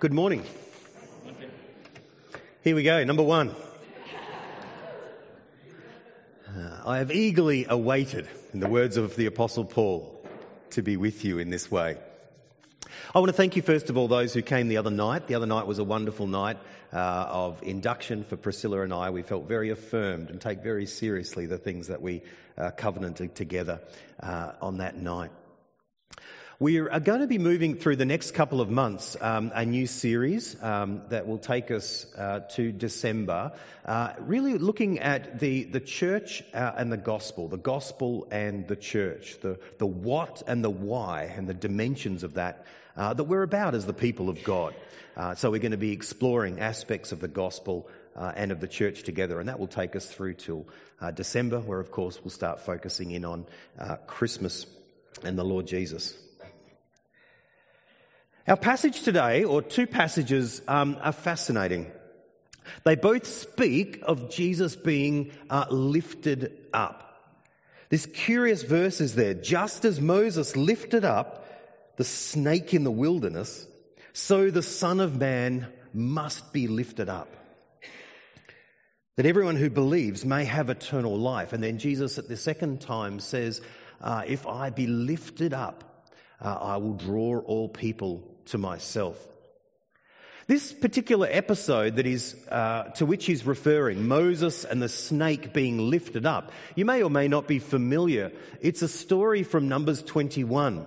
Good morning. Here we go, number one. I have eagerly awaited, in the words of the Apostle Paul, to be with you in this way. I want to thank you, first of all, those who came the other night. The other night was a wonderful night of induction for Priscilla and I. We felt very affirmed and take very seriously the things that we covenanted together on that night. We are going to be moving through the next couple of months a new series that will take us to December, really looking at the church and the gospel and the church, the what and the why and the dimensions of that we're about as the people of God. So we're going to be exploring aspects of the gospel and of the church together, and that will take us through till December, where, of course, we'll start focusing in on Christmas and the Lord Jesus. Our passage today, or two passages, are fascinating. They both speak of Jesus being lifted up. This curious verse is there. Just as Moses lifted up the snake in the wilderness, so the Son of Man must be lifted up, that everyone who believes may have eternal life. And then Jesus at the second time says, if I be lifted up, I will draw all people to myself. This particular episode that is to which he's referring, Moses and the snake being lifted up, you may or may not be familiar. It's a story from Numbers 21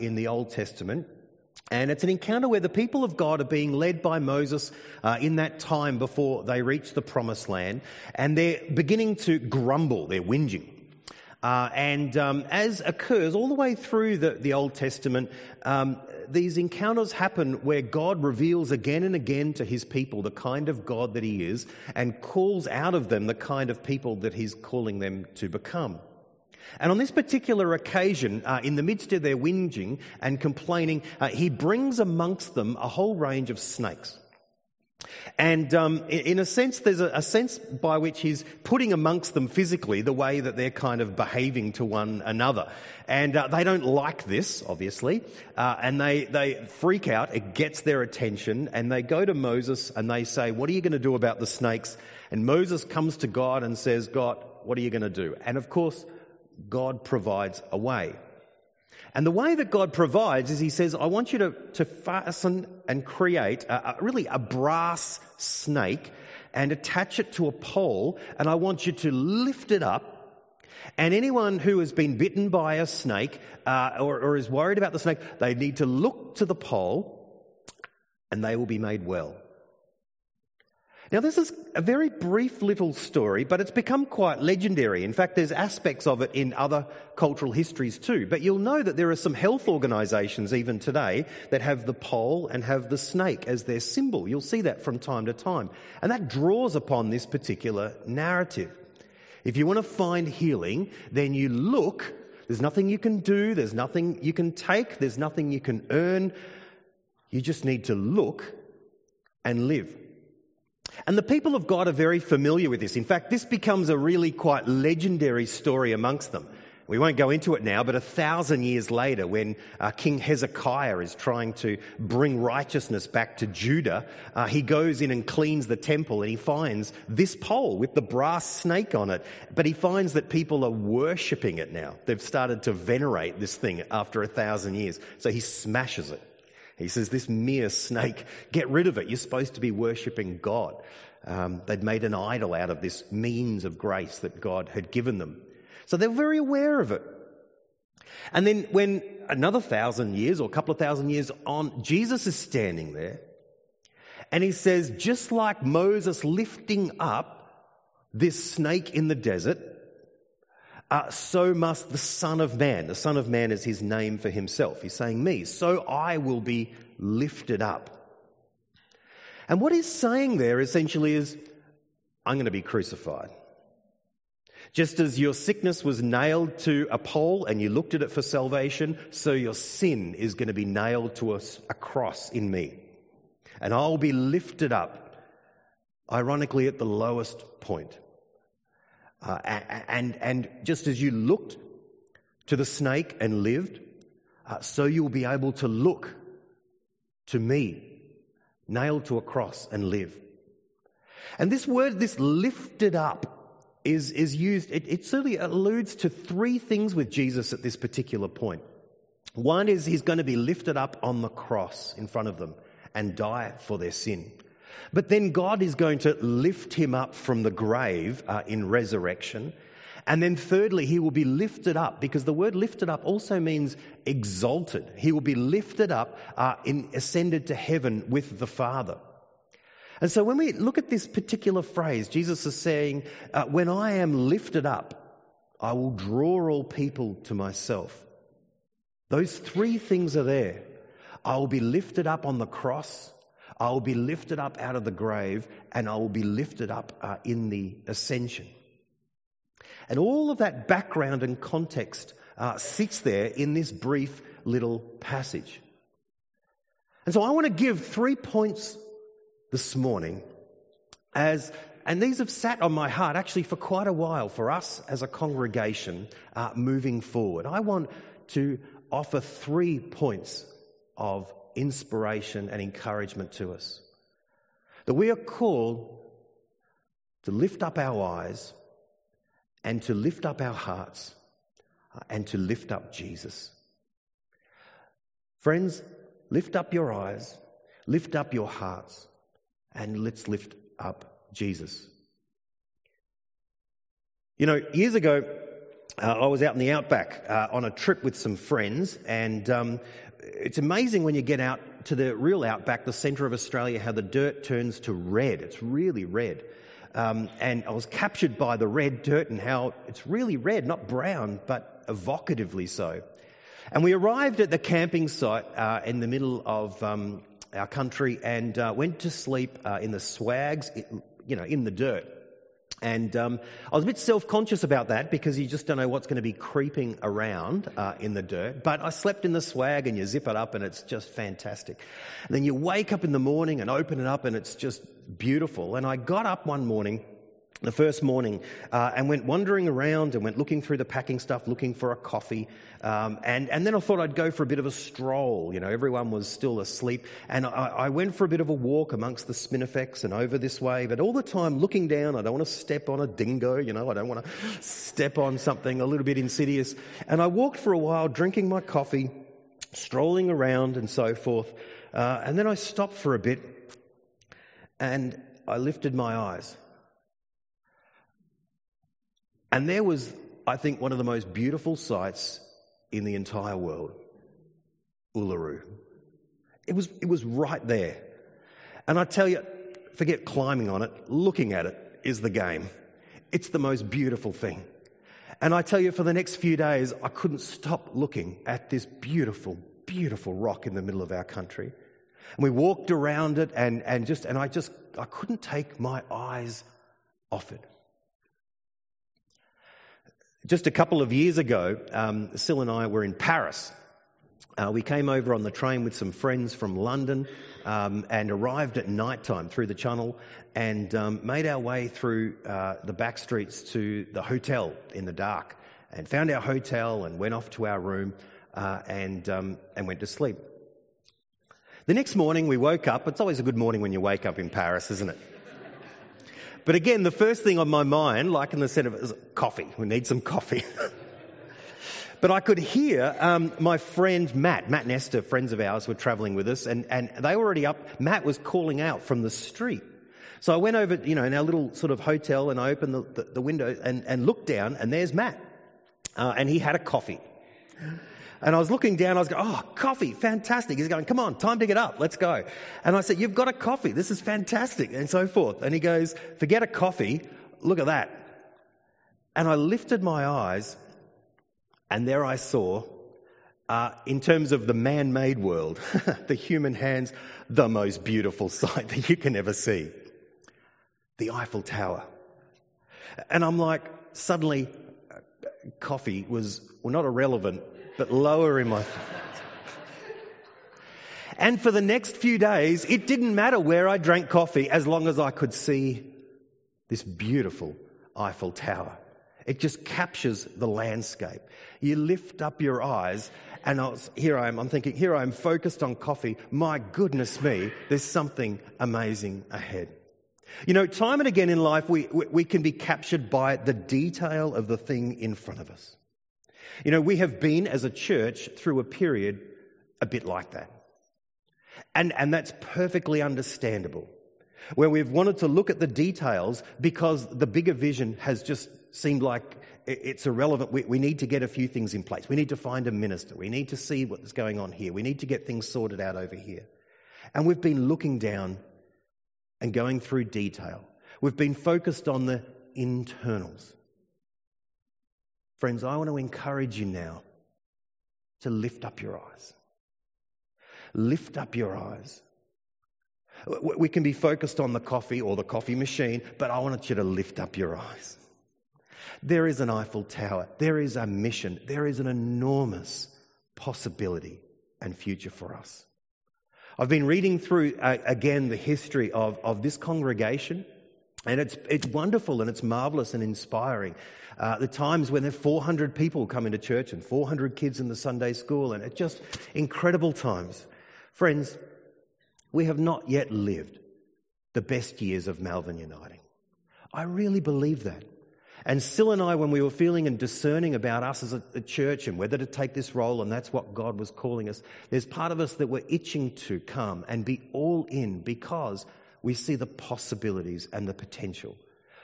in the Old Testament, and it's an encounter where the people of God are being led by Moses in that time before they reach the Promised Land, and they're beginning to grumble, they're whinging. As occurs all the way through the Old Testament, these encounters happen where God reveals again and again to his people the kind of God that he is, and calls out of them the kind of people that he's calling them to become. And on this particular occasion, in the midst of their whinging and complaining, he brings amongst them a whole range of snakes. And in a sense, there's a sense by which he's putting amongst them physically the way that they're kind of behaving to one another. And they don't like this, obviously, and they freak out. It gets their attention, and they go to Moses and they say, what are you going to do about the snakes? And Moses comes to God and says, God, what are you going to do? And of course, God provides a way. And the way that God provides is he says, I want you to fasten and create a brass snake and attach it to a pole, and I want you to lift it up. And anyone who has been bitten by a snake or is worried about the snake, they need to look to the pole and they will be made well. Now, this is a very brief little story, but it's become quite legendary. In fact, there's aspects of it in other cultural histories too. But you'll know that there are some health organisations even today that have the pole and have the snake as their symbol. You'll see that from time to time. And that draws upon this particular narrative. If you want to find healing, then you look. There's nothing you can do. There's nothing you can take. There's nothing you can earn. You just need to look and live. And the people of God are very familiar with this. In fact, this becomes a really quite legendary story amongst them. We won't go into it now, but 1,000 years later, when King Hezekiah is trying to bring righteousness back to Judah, he goes in and cleans the temple, and he finds this pole with the brass snake on it. But he finds that people are worshipping it now. They've started to venerate this thing after 1,000 years. So he smashes it. He says, this mere snake, get rid of it. You're supposed to be worshipping God. They'd made an idol out of this means of grace that God had given them. So they're very aware of it. And then when another 1,000 years or a couple of 1,000 years on, Jesus is standing there and he says, just like Moses lifting up this snake in the desert, so must the Son of Man. The Son of Man is his name for himself. He's saying me. So I will be lifted up. And what he's saying there essentially is, I'm going to be crucified. Just as your sickness was nailed to a pole and you looked at it for salvation, so your sin is going to be nailed to a cross in me. And I'll be lifted up, ironically, at the lowest point. And just as you looked to the snake and lived, so you'll be able to look to me nailed to a cross and live. And this word, this lifted up, is used, it certainly alludes to three things with Jesus at this particular point. One is he's going to be lifted up on the cross in front of them and die for their sin. But then God is going to lift him up from the grave in resurrection. And then thirdly, he will be lifted up, because the word lifted up also means exalted. He will be lifted up, ascended to heaven with the Father. And so when we look at this particular phrase, Jesus is saying, when I am lifted up, I will draw all people to myself. Those three things are there. I will be lifted up on the cross, I will be lifted up out of the grave, and I will be lifted up in the ascension. And all of that background and context sits there in this brief little passage. And so I want to give 3 points this morning, and these have sat on my heart actually for quite a while for us as a congregation moving forward. I want to offer 3 points of inspiration and encouragement to us, that we are called to lift up our eyes and to lift up our hearts and to lift up Jesus. Friends, lift up your eyes, lift up your hearts, and let's lift up Jesus. You know, years ago, I was out in the outback on a trip with some friends, and it's amazing when you get out to the real outback, the centre of Australia, how the dirt turns to red. It's really red. And I was captured by the red dirt and how it's really red, not brown, but evocatively so. And we arrived at the camping site in the middle of our country, and went to sleep in the swags, you know, in the dirt. And I was a bit self-conscious about that, because you just don't know what's going to be creeping around in the dirt. But I slept in the swag, and you zip it up and it's just fantastic. And then you wake up in the morning and open it up and it's just beautiful. And I got up one morning, the first morning, and went wandering around and went looking through the packing stuff, looking for a coffee. And then I thought I'd go for a bit of a stroll. You know, everyone was still asleep. And I went for a bit of a walk amongst the spinifex and over this way. But all the time looking down, I don't want to step on a dingo. You know, I don't want to step on something a little bit insidious. And I walked for a while, drinking my coffee, strolling around and so forth. And then I stopped for a bit and I lifted my eyes. And there was, I think, one of the most beautiful sights in the entire world, Uluru. It was right there. And I tell you, forget climbing on it, looking at it is the game. It's the most beautiful thing. And I tell you, for the next few days, I couldn't stop looking at this beautiful, beautiful rock in the middle of our country. And we walked around it, and I couldn't take my eyes off it. Just a couple of years ago, Syl and I were in Paris. We came over on the train with some friends from London and arrived at night time through the Channel, and made our way through the back streets to the hotel in the dark, and found our hotel and went off to our room and went to sleep. The next morning we woke up. It's always a good morning when you wake up in Paris, isn't it? But again, the first thing on my mind, like in the set of it, is coffee. We need some coffee. But I could hear my friend Matt and Esther, friends of ours, were travelling with us, and they were already up. Matt was calling out from the street. So I went over, you know, in our little sort of hotel, and I opened the window and looked down, and there's Matt. And he had a coffee. And I was looking down, I was going, oh, coffee, fantastic. He's going, come on, time to get up, let's go. And I said, you've got a coffee, this is fantastic, and so forth. And he goes, forget a coffee, look at that. And I lifted my eyes, and there I saw, in terms of the man-made world, the human hands, the most beautiful sight that you can ever see, the Eiffel Tower. And I'm like, suddenly, coffee was, well, not irrelevant, but lower in my thoughts. And for the next few days, it didn't matter where I drank coffee as long as I could see this beautiful Eiffel Tower. It just captures the landscape. You lift up your eyes And here I am focused on coffee. My goodness me, there's something amazing ahead. You know, time and again in life, we can be captured by the detail of the thing in front of us. You know, we have been as a church through a period a bit like that. And that's perfectly understandable, where we've wanted to look at the details because the bigger vision has just seemed like it's irrelevant. We need to get a few things in place. We need to find a minister. We need to see what's going on here. We need to get things sorted out over here. And we've been looking down and going through detail. We've been focused on the internals. Friends, I want to encourage you now to lift up your eyes. Lift up your eyes. We can be focused on the coffee or the coffee machine, but I want you to lift up your eyes. There is an Eiffel Tower. There is a mission. There is an enormous possibility and future for us. I've been reading through, again, the history of this congregation, and it's wonderful and it's marvellous and inspiring. The times when there are 400 people come into church and 400 kids in the Sunday school, and it's just incredible times. Friends, we have not yet lived the best years of Malvern Uniting. I really believe that. And Syl and I, when we were feeling and discerning about us as a church and whether to take this role, and that's what God was calling us, there's part of us that we're itching to come and be all in because we see the possibilities and the potential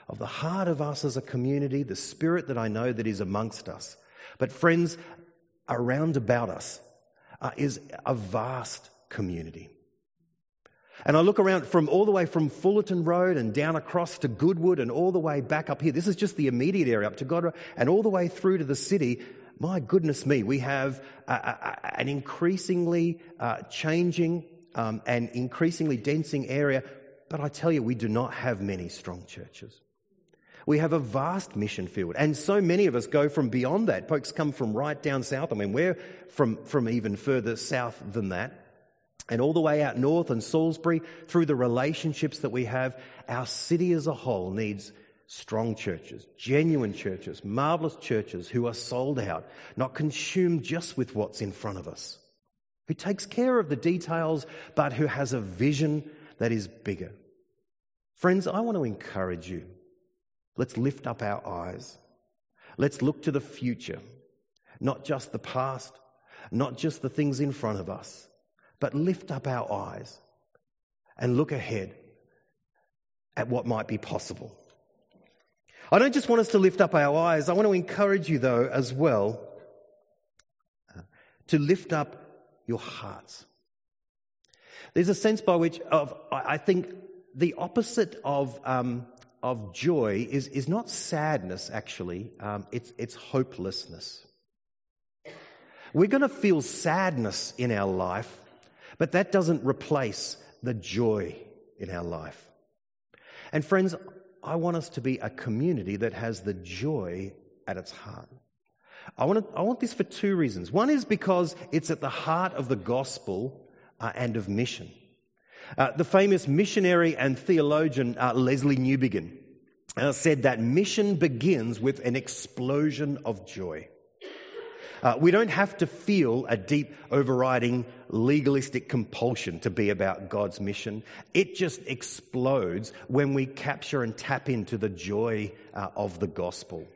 of the heart of us as a community, the spirit that I know that is amongst us. But friends, around about us is a vast community. And I look around from all the way from Fullerton Road and down across to Goodwood and all the way back up here. This is just the immediate area up to Godra and all the way through to the city. My goodness me, we have an increasingly changing and increasingly densing area. But I tell you, we do not have many strong churches. We have a vast mission field. And so many of us go from beyond that. Folks come from right down south. I mean, we're from even further south than that. And all the way out north and Salisbury, through the relationships that we have, our city as a whole needs strong churches, genuine churches, marvellous churches who are sold out, not consumed just with what's in front of us, who takes care of the details, but who has a vision that is bigger. Friends, I want to encourage you. Let's lift up our eyes. Let's look to the future, not just the past, not just the things in front of us, but lift up our eyes and look ahead at what might be possible. I don't just want us to lift up our eyes. I want to encourage you, though, as well, to lift up your hearts. There's a sense by which I think the opposite of joy is not sadness, actually. It's hopelessness. We're going to feel sadness in our life, but that doesn't replace the joy in our life. And friends, I want us to be a community that has the joy at its heart. I want this for two reasons. One is because it's at the heart of the gospel and of mission. The famous missionary and theologian Leslie Newbigin said that mission begins with an explosion of joy. We don't have to feel a deep, overriding, legalistic compulsion to be about God's mission. It just explodes when we capture and tap into the joy of the gospel.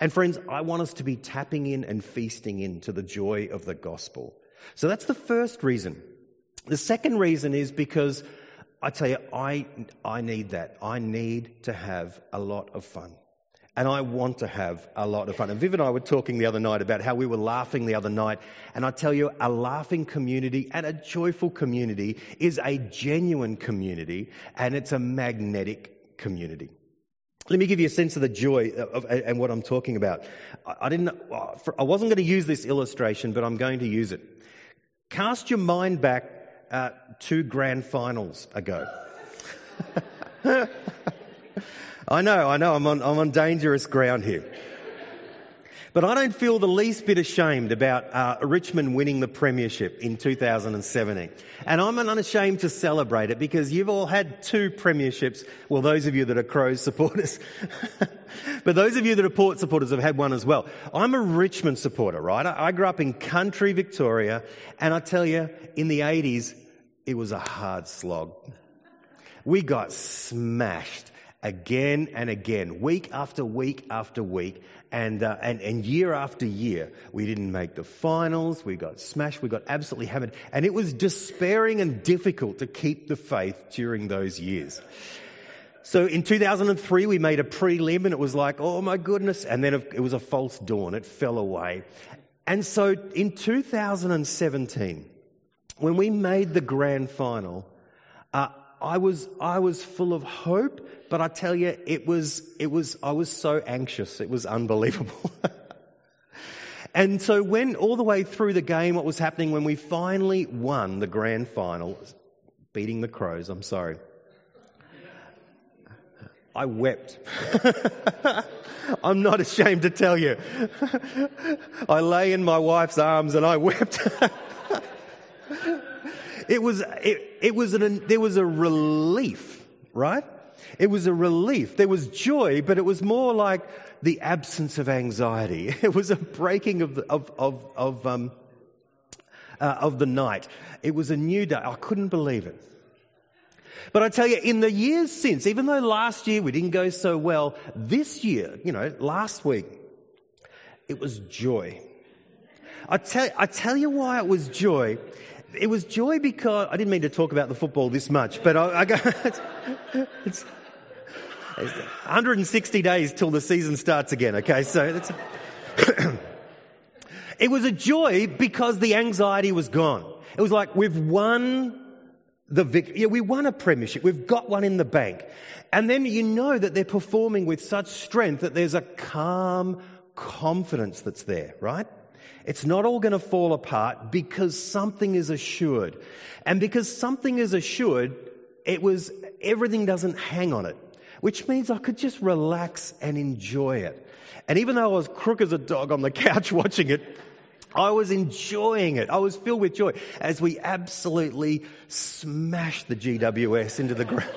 And friends, I want us to be tapping in and feasting into the joy of the gospel. So that's the first reason. The second reason is because, I tell you, I need that. I need to have a lot of fun. And I want to have a lot of fun. And Viv and I were talking the other night about how we were laughing the other night. And I tell you, a laughing community and a joyful community is a genuine community, and it's a magnetic community. Let me give you a sense of the joy and what I'm talking about. I wasn't going to use this illustration, but I'm going to use it. Cast your mind back 2 grand finals ago. I know, I'm on dangerous ground here. But I don't feel the least bit ashamed about Richmond winning the premiership in 2017. And I'm unashamed to celebrate it, because you've all had two premierships. Well, those of you that are Crows supporters. But those of you that are Port supporters have had one as well. I'm a Richmond supporter, right? I grew up in country Victoria, and I tell you, in the 80s, it was a hard slog. We got smashed again and again, week after week after week, and year after year. We didn't make the finals, we got smashed, we got absolutely hammered, and it was despairing and difficult to keep the faith during those years. So in 2003, we made a prelim, and it was like, oh my goodness, and then it was a false dawn, it fell away. And so in 2017, when we made the grand final, I was full of hope, but I tell you, I was so anxious. It was unbelievable. And so when all the way through the game, what was happening when we finally won the grand final, beating the Crows, I'm sorry, I wept. I'm not ashamed to tell you. I lay in my wife's arms and I wept. There was a relief, right? It was a relief. There was joy, but it was more like the absence of anxiety. It was a breaking of the night. It was a new day. I couldn't believe it. But I tell you, in the years since, even though last year we didn't go so well, this year, last week, it was joy. I tell you why it was joy. It was joy because I didn't mean to talk about the football this much, but it's 160 days till the season starts again. Okay, so that's, it was a joy because the anxiety was gone. It was like we've won the victory. Yeah, we won a premiership. We've got one in the bank, and then you know that they're performing with such strength that there's a calm confidence that's there, right? It's not all going to fall apart because something is assured. And because something is assured, everything doesn't hang on it, which means I could just relax and enjoy it. And even though I was crook as a dog on the couch watching it, I was enjoying it. I was filled with joy as we absolutely smashed the GWS into the ground.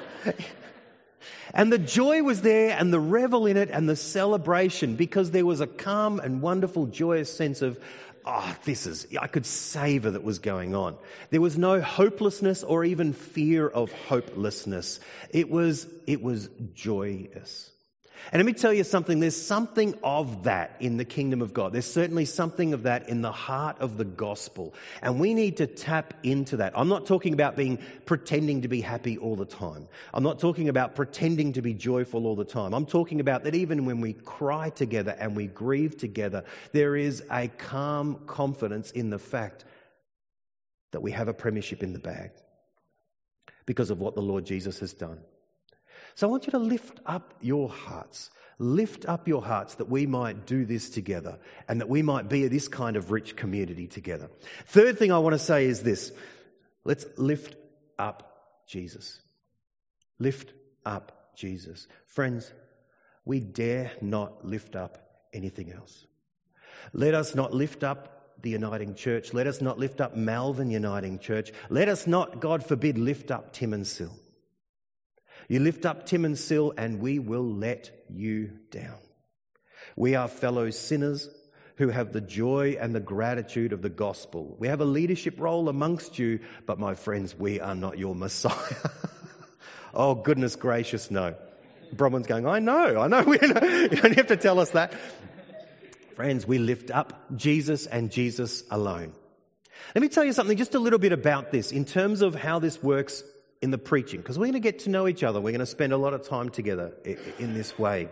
And the joy was there, and the revel in it, and the celebration, because there was a calm and wonderful, joyous sense of, I could savour that was going on. There was no hopelessness or even fear of hopelessness. It was joyous. And let me tell you something, there's something of that in the kingdom of God. There's certainly something of that in the heart of the gospel. And we need to tap into that. I'm not talking about pretending to be happy all the time. I'm not talking about pretending to be joyful all the time. I'm talking about that even when we cry together and we grieve together, there is a calm confidence in the fact that we have a premiership in the bag because of what the Lord Jesus has done. So I want you to lift up your hearts that we might do this together and that we might be this kind of rich community together. Third thing I want to say is this: let's lift up Jesus. Lift up Jesus. Friends, we dare not lift up anything else. Let us not lift up the Uniting Church. Let us not lift up Malvern Uniting Church. Let us not, God forbid, lift up Tim and Syl. You lift up Tim and Syl, and we will let you down. We are fellow sinners who have the joy and the gratitude of the gospel. We have a leadership role amongst you, but my friends, we are not your Messiah. Oh, goodness gracious, no. Bromwell's going, I know, you don't have to tell us that. Friends, we lift up Jesus and Jesus alone. Let me tell you something just a little bit about this in terms of how this works in the preaching, because we're going to get to know each other. We're going to spend a lot of time together in this way.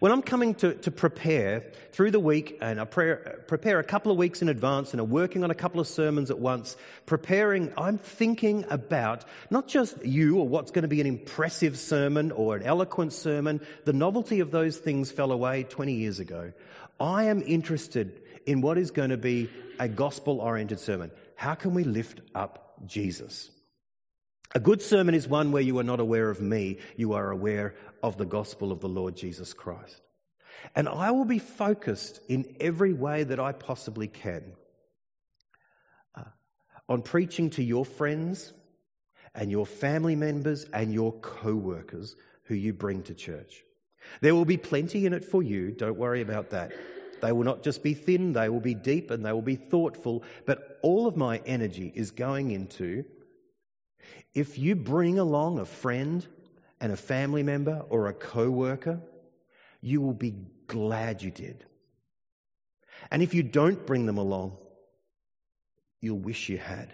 When I'm coming to prepare through the week, and I prepare a couple of weeks in advance, and I'm working on a couple of sermons at once, preparing, I'm thinking about not just you or what's going to be an impressive sermon or an eloquent sermon. The novelty of those things fell away 20 years ago. I am interested in what is going to be a gospel-oriented sermon. How can we lift up Jesus? A good sermon is one where you are not aware of me, you are aware of the gospel of the Lord Jesus Christ. and I will be focused in every way that I possibly can on preaching to your friends and your family members and your co-workers who you bring to church. There will be plenty in it for you, don't worry about that. They will not just be thin, they will be deep and they will be thoughtful, but all of my energy is going into, if you bring along a friend and a family member or a co-worker, you will be glad you did. And if you don't bring them along, you'll wish you had.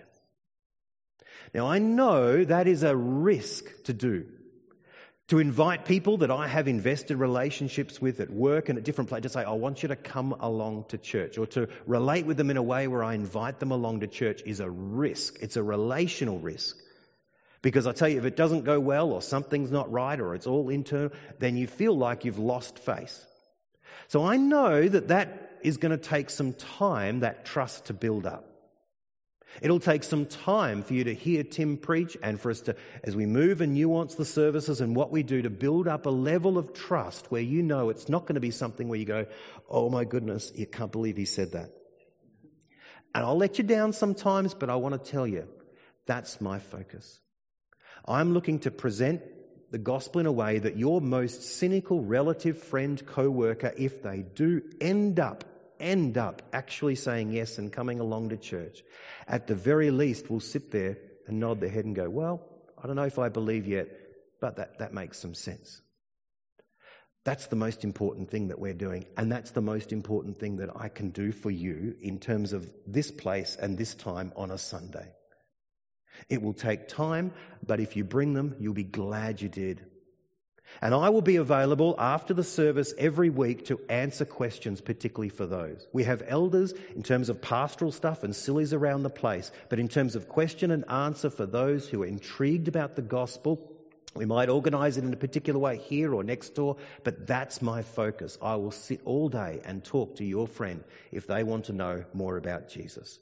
Now, I know that is a risk to do, to invite people that I have invested relationships with at work and at different places to say, I want you to come along to church, or to relate with them in a way where I invite them along to church is a risk. It's a relational risk. Because I tell you, if it doesn't go well or something's not right or it's all internal, then you feel like you've lost face. So I know that that is going to take some time, that trust to build up. It'll take some time for you to hear Tim preach and for us to, as we move and nuance the services and what we do, to build up a level of trust where you know it's not going to be something where you go, oh my goodness, you can't believe he said that. And I'll let you down sometimes, but I want to tell you, that's my focus. I'm looking to present the gospel in a way that your most cynical relative, friend, co-worker, if they do end up actually saying yes and coming along to church, at the very least will sit there and nod their head and go, well, I don't know if I believe yet, but that makes some sense. That's the most important thing that we're doing, and that's the most important thing that I can do for you in terms of this place and this time on a Sunday. It will take time, but if you bring them, you'll be glad you did. And I will be available after the service every week to answer questions, particularly for those. We have elders in terms of pastoral stuff and sillies around the place, but in terms of question and answer for those who are intrigued about the gospel, we might organise it in a particular way here or next door, but that's my focus. I will sit all day and talk to your friend if they want to know more about Jesus.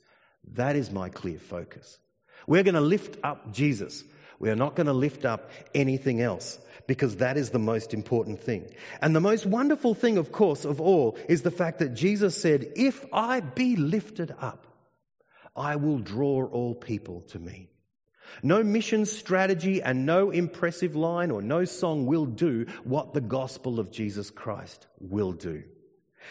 That is my clear focus. We're going to lift up Jesus. We are not going to lift up anything else, because that is the most important thing. And the most wonderful thing, of course, of all is the fact that Jesus said, if I be lifted up, I will draw all people to me. No mission strategy and no impressive line or no song will do what the gospel of Jesus Christ will do.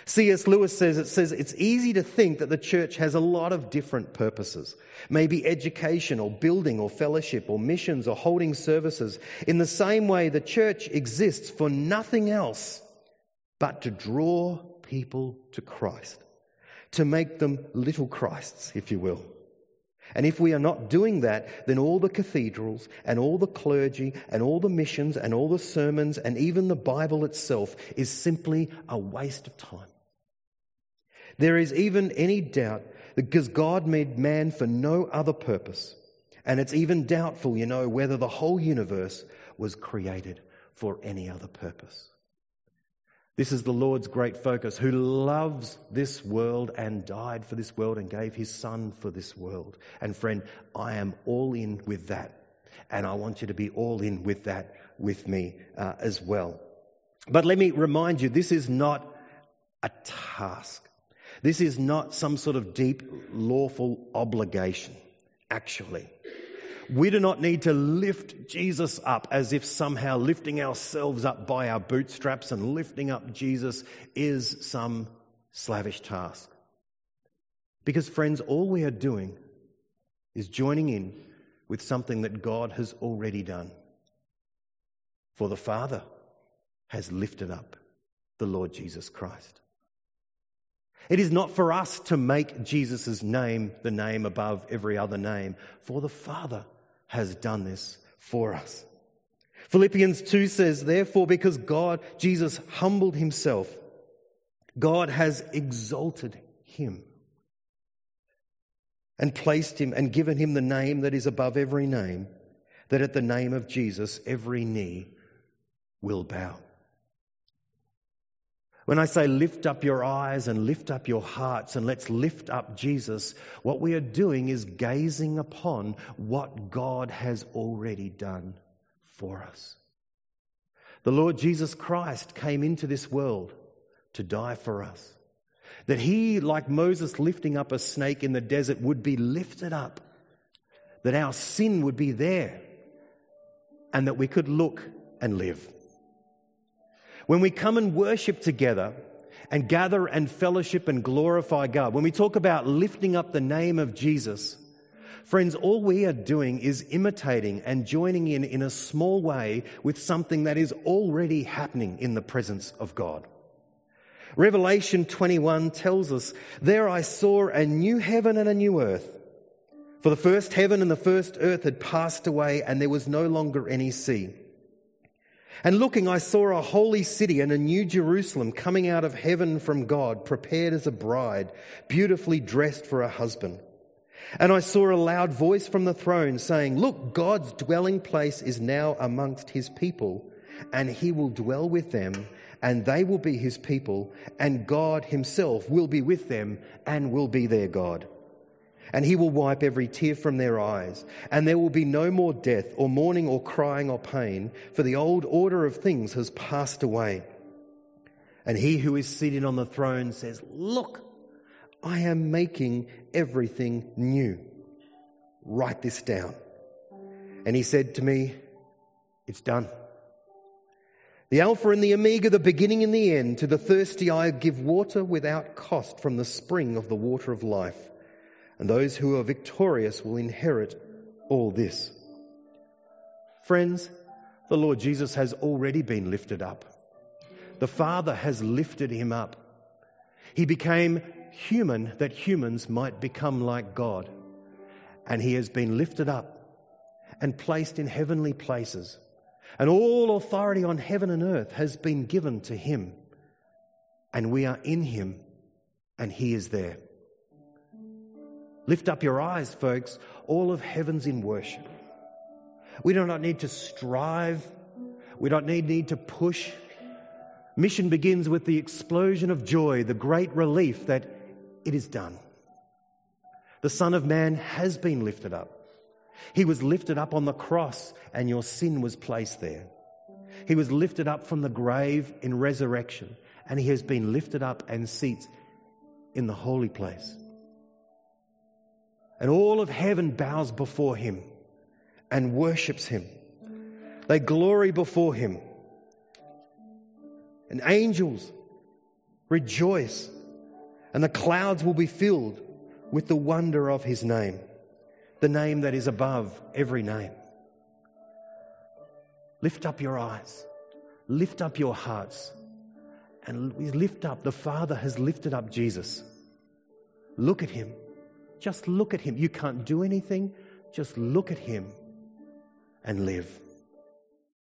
C.S. Lewis says it's easy to think that the church has a lot of different purposes, maybe education or building or fellowship or missions or holding services. In the same way, the church exists for nothing else but to draw people to Christ, to make them little Christs, if you will. And if we are not doing that, then all the cathedrals and all the clergy and all the missions and all the sermons and even the Bible itself is simply a waste of time. There is even any doubt because God made man for no other purpose. And it's even doubtful, you know, whether the whole universe was created for any other purpose. This is the Lord's great focus, who loves this world and died for this world and gave his son for this world. And friend, I am all in with that. And I want you to be all in with that with me as well. But let me remind you, this is not a task. This is not some sort of deep lawful obligation, actually. We do not need to lift Jesus up as if somehow lifting ourselves up by our bootstraps and lifting up Jesus is some slavish task. Because, friends, all we are doing is joining in with something that God has already done. For the Father has lifted up the Lord Jesus Christ. It is not for us to make Jesus' name the name above every other name, for the Father has done this for us. Philippians 2 says, therefore, because God, Jesus, humbled himself, God has exalted him and placed him and given him the name that is above every name, that at the name of Jesus every knee will bow. When I say lift up your eyes and lift up your hearts and let's lift up Jesus, what we are doing is gazing upon what God has already done for us. The Lord Jesus Christ came into this world to die for us. That he, like Moses lifting up a snake in the desert, would be lifted up. That our sin would be there. And that we could look and live. When we come and worship together and gather and fellowship and glorify God, when we talk about lifting up the name of Jesus, friends, all we are doing is imitating and joining in a small way with something that is already happening in the presence of God. Revelation 21 tells us, "There I saw a new heaven and a new earth, for the first heaven and the first earth had passed away, and there was no longer any sea. And looking, I saw a holy city and a new Jerusalem coming out of heaven from God, prepared as a bride, beautifully dressed for her husband. And I saw a loud voice from the throne saying, 'Look, God's dwelling place is now amongst his people, and he will dwell with them, and they will be his people, and God himself will be with them and will be their God. And he will wipe every tear from their eyes, and there will be no more death or mourning or crying or pain, for the old order of things has passed away.' And he who is seated on the throne says, 'Look, I am making everything new. Write this down.' And he said to me, 'It's done.' The Alpha and the Omega, the beginning and the end. To the thirsty I give water without cost from the spring of the water of life. And those who are victorious will inherit all this." Friends, the Lord Jesus has already been lifted up. The Father has lifted him up. He became human that humans might become like God. And he has been lifted up and placed in heavenly places. And all authority on heaven and earth has been given to him. And we are in him, and he is there. Lift up your eyes, folks. All of heaven's in worship. We do not need to strive. We don't need to push. Mission begins with the explosion of joy, the great relief that it is done. The Son of Man has been lifted up. He was lifted up on the cross, and your sin was placed there. He was lifted up from the grave in resurrection, and he has been lifted up and seated in the holy place. And all of heaven bows before him and worships him. They glory before him. And angels rejoice, and the clouds will be filled with the wonder of his name, the name that is above every name. Lift up your eyes, lift up your hearts, and lift up. The Father has lifted up Jesus. Look at him. Just look at him. You can't do anything. Just look at him and live.